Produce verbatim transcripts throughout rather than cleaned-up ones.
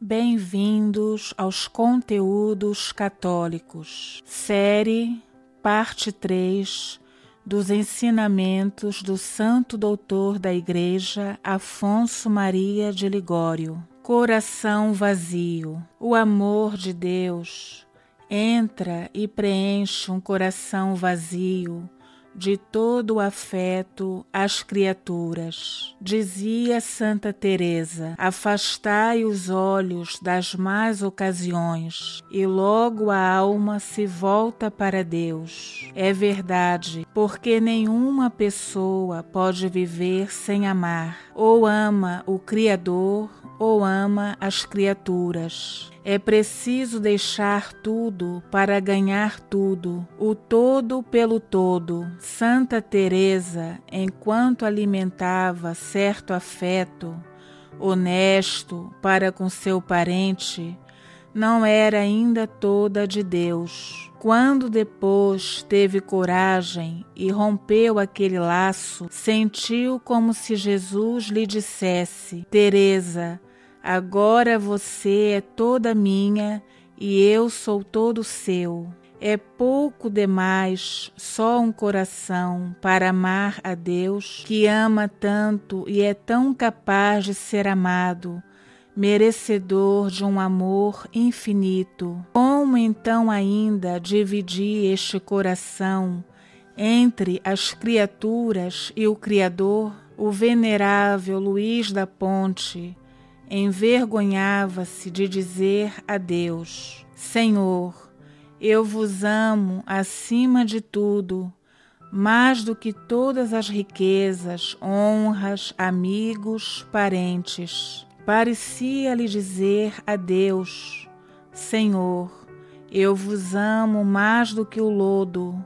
Bem-vindos aos Conteúdos Católicos, série parte três dos ensinamentos do Santo Doutor da Igreja, Afonso Maria de Ligório. Coração vazio. O amor de Deus entra e preenche um coração vazio de todo o afeto às criaturas. Dizia Santa Teresa: afastai os olhos das más ocasiões e logo a alma se volta para Deus. É verdade, porque nenhuma pessoa pode viver sem amar. Ou ama o Criador ou ama as criaturas. É preciso deixar tudo para ganhar tudo, o todo pelo todo. Santa Teresa, enquanto alimentava certo afeto honesto para com seu parente, não era ainda toda de Deus. Quando depois teve coragem e rompeu aquele laço, sentiu como se Jesus lhe dissesse: Teresa, agora você é toda minha e eu sou todo seu. É pouco demais só um coração para amar a Deus, que ama tanto e é tão capaz de ser amado, merecedor de um amor infinito. Como então ainda dividir este coração entre as criaturas e o Criador? O venerável Luís da Ponte envergonhava-se de dizer a Deus: Senhor, eu vos amo acima de tudo, mais do que todas as riquezas, honras, amigos, parentes. Parecia-lhe dizer a Deus: Senhor, eu vos amo mais do que o lodo,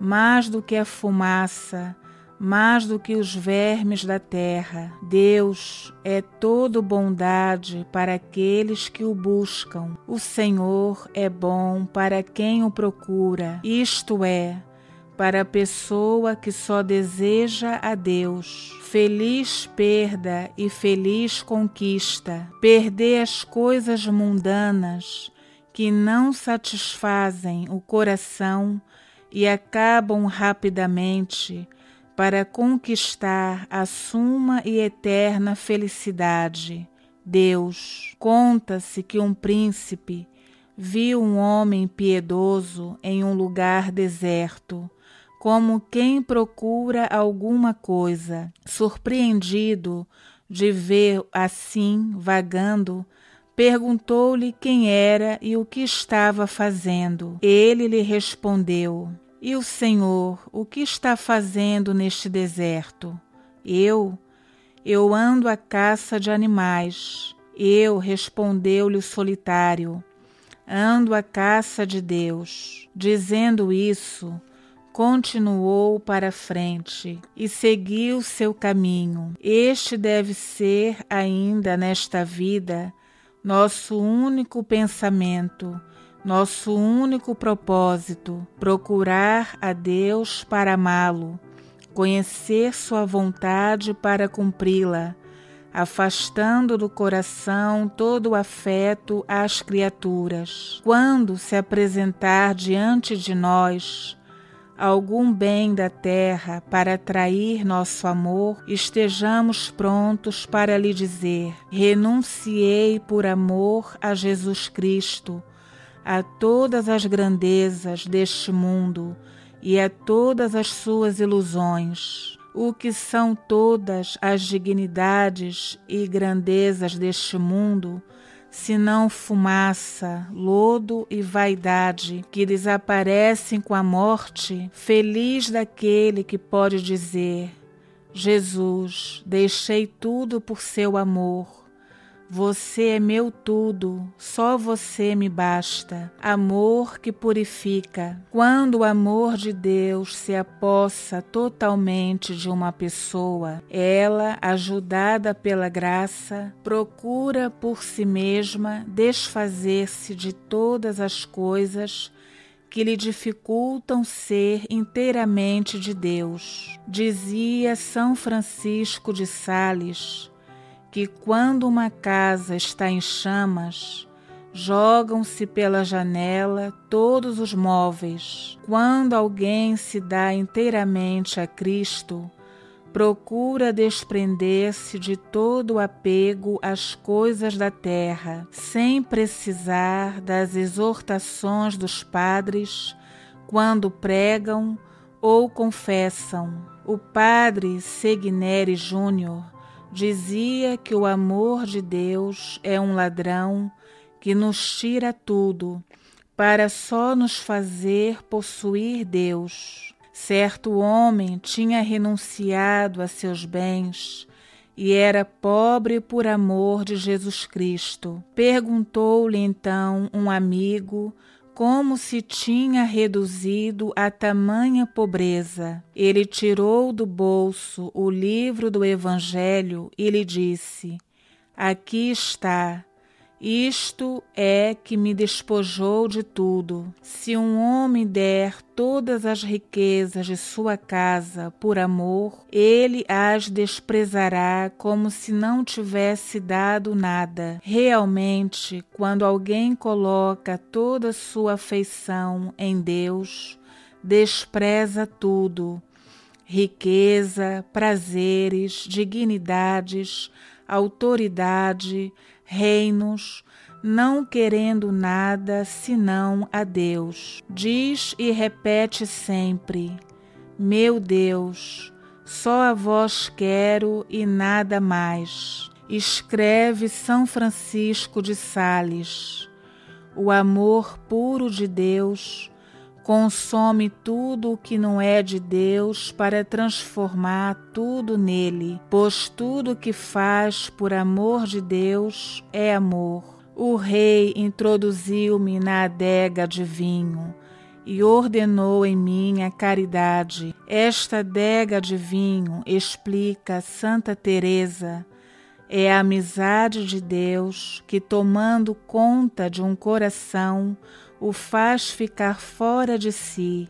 mais do que a fumaça, mais do que os vermes da terra. Deus é todo bondade para aqueles que o buscam. O Senhor é bom para quem o procura, isto é, para a pessoa que só deseja a Deus. Feliz perda e feliz conquista. Perder as coisas mundanas que não satisfazem o coração e acabam rapidamente, para conquistar a suma e eterna felicidade. Deus. Conta-se que um príncipe viu um homem piedoso em um lugar deserto, como quem procura alguma coisa. Surpreendido de ver assim vagando, perguntou-lhe quem era e o que estava fazendo. Ele lhe respondeu: E o Senhor, o que está fazendo neste deserto? Eu? Eu ando à caça de animais. Eu, respondeu-lhe o solitário, ando à caça de Deus. Dizendo isso, continuou para frente e seguiu seu caminho. Este deve ser ainda nesta vida nosso único pensamento, nosso único propósito: procurar a Deus para amá-lo, conhecer sua vontade para cumpri-la, afastando do coração todo o afeto às criaturas. Quando se apresentar diante de nós algum bem da terra para atrair nosso amor, estejamos prontos para lhe dizer: renunciei por amor a Jesus Cristo a todas as grandezas deste mundo e a todas as suas ilusões. O que são todas as dignidades e grandezas deste mundo, senão fumaça, lodo e vaidade, que desaparecem com a morte? Feliz daquele que pode dizer: Jesus, deixei tudo por seu amor. Você é meu tudo, só você me basta. Amor que purifica. Quando o amor de Deus se apossa totalmente de uma pessoa, ela, ajudada pela graça, procura por si mesma desfazer-se de todas as coisas que lhe dificultam ser inteiramente de Deus. Dizia São Francisco de Sales que quando uma casa está em chamas, jogam-se pela janela todos os móveis. Quando alguém se dá inteiramente a Cristo, procura desprender-se de todo o apego às coisas da terra, sem precisar das exortações dos padres quando pregam ou confessam. O padre Segneri Júnior dizia que o amor de Deus é um ladrão que nos tira tudo, para só nos fazer possuir Deus. Certo homem tinha renunciado a seus bens e era pobre por amor de Jesus Cristo. Perguntou-lhe então um amigo como se tinha reduzido a tamanha pobreza. Ele tirou do bolso o livro do Evangelho e lhe disse: "Aqui está. Isto é que me despojou de tudo. Se um homem der todas as riquezas de sua casa por amor, ele as desprezará como se não tivesse dado nada." Realmente, quando alguém coloca toda sua afeição em Deus, despreza tudo: riqueza, prazeres, dignidades, autoridade, reinos, não querendo nada senão a Deus. Diz e repete sempre: "Meu Deus, só a vós quero e nada mais." Escreve São Francisco de Sales: "O amor puro de Deus consome tudo o que não é de Deus para transformar tudo nele, pois tudo o que faz por amor de Deus é amor. O rei introduziu-me na adega de vinho e ordenou em mim a caridade." Esta adega de vinho, explica Santa Teresa, é a amizade de Deus que, tomando conta de um coração, o faz ficar fora de si,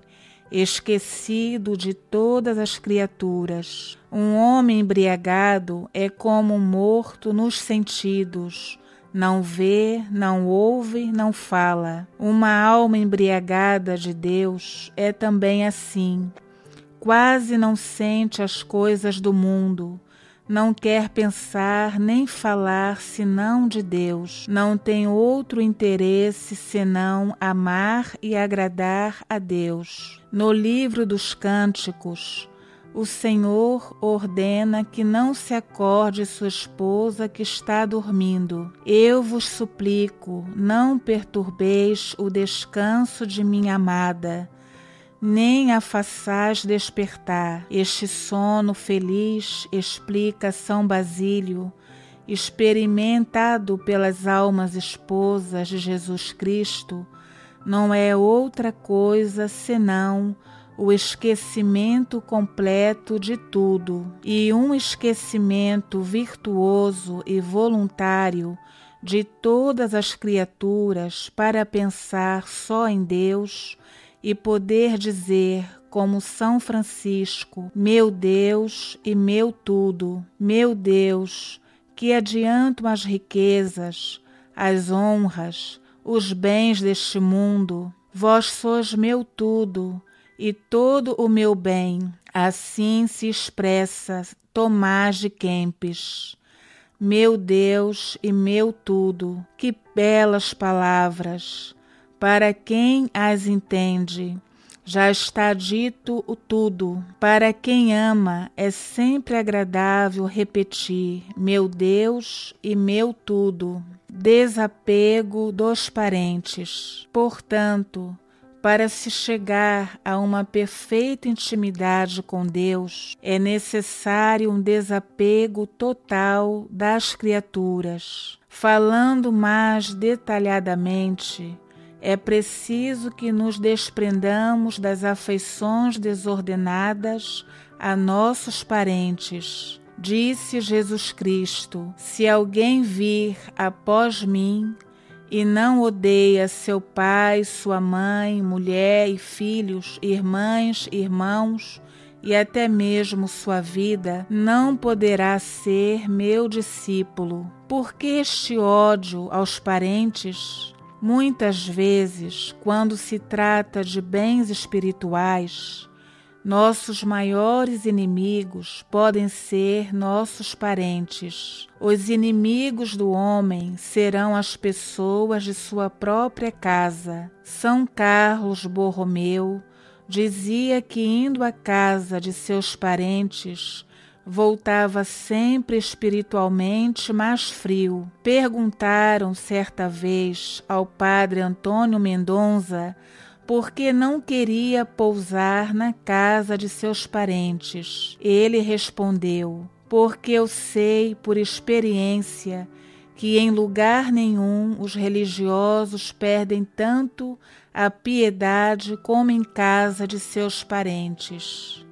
esquecido de todas as criaturas. Um homem embriagado é como um morto nos sentidos: não vê, não ouve, não fala. Uma alma embriagada de Deus é também assim. Quase não sente as coisas do mundo, não quer pensar nem falar senão de Deus, não tem outro interesse senão amar e agradar a Deus. No livro dos Cânticos, o Senhor ordena que não se acorde sua esposa que está dormindo. "Eu vos suplico, não perturbeis o descanso de minha amada, nem a façais despertar." Este sono feliz, explica São Basílio, experimentado pelas almas esposas de Jesus Cristo, não é outra coisa senão o esquecimento completo de tudo, e um esquecimento virtuoso e voluntário de todas as criaturas, para pensar só em Deus e poder dizer, como São Francisco: "Meu Deus e meu tudo, meu Deus, que adiantam as riquezas, as honras, os bens deste mundo? Vós sois meu tudo e todo o meu bem." Assim se expressa Tomás de Kempis: "Meu Deus e meu tudo." Que belas palavras! Para quem as entende, já está dito o tudo. Para quem ama, é sempre agradável repetir: "Meu Deus e meu tudo." Desapego dos parentes. Portanto, para se chegar a uma perfeita intimidade com Deus, é necessário um desapego total das criaturas. Falando mais detalhadamente, é preciso que nos desprendamos das afeições desordenadas a nossos parentes. Disse Jesus Cristo: "Se alguém vir após mim e não odeia seu pai, sua mãe, mulher e filhos, irmãs, irmãos e até mesmo sua vida, não poderá ser meu discípulo, porque este ódio aos parentes, muitas vezes, quando se trata de bens espirituais, nossos maiores inimigos podem ser nossos parentes. Os inimigos do homem serão as pessoas de sua própria casa. São Carlos Borromeu dizia que, indo à casa de seus parentes, voltava sempre espiritualmente mais frio. Perguntaram certa vez ao padre Antônio Mendonça porque não queria pousar na casa de seus parentes. Ele respondeu: porque eu sei por experiência que em lugar nenhum os religiosos perdem tanto a piedade como em casa de seus parentes.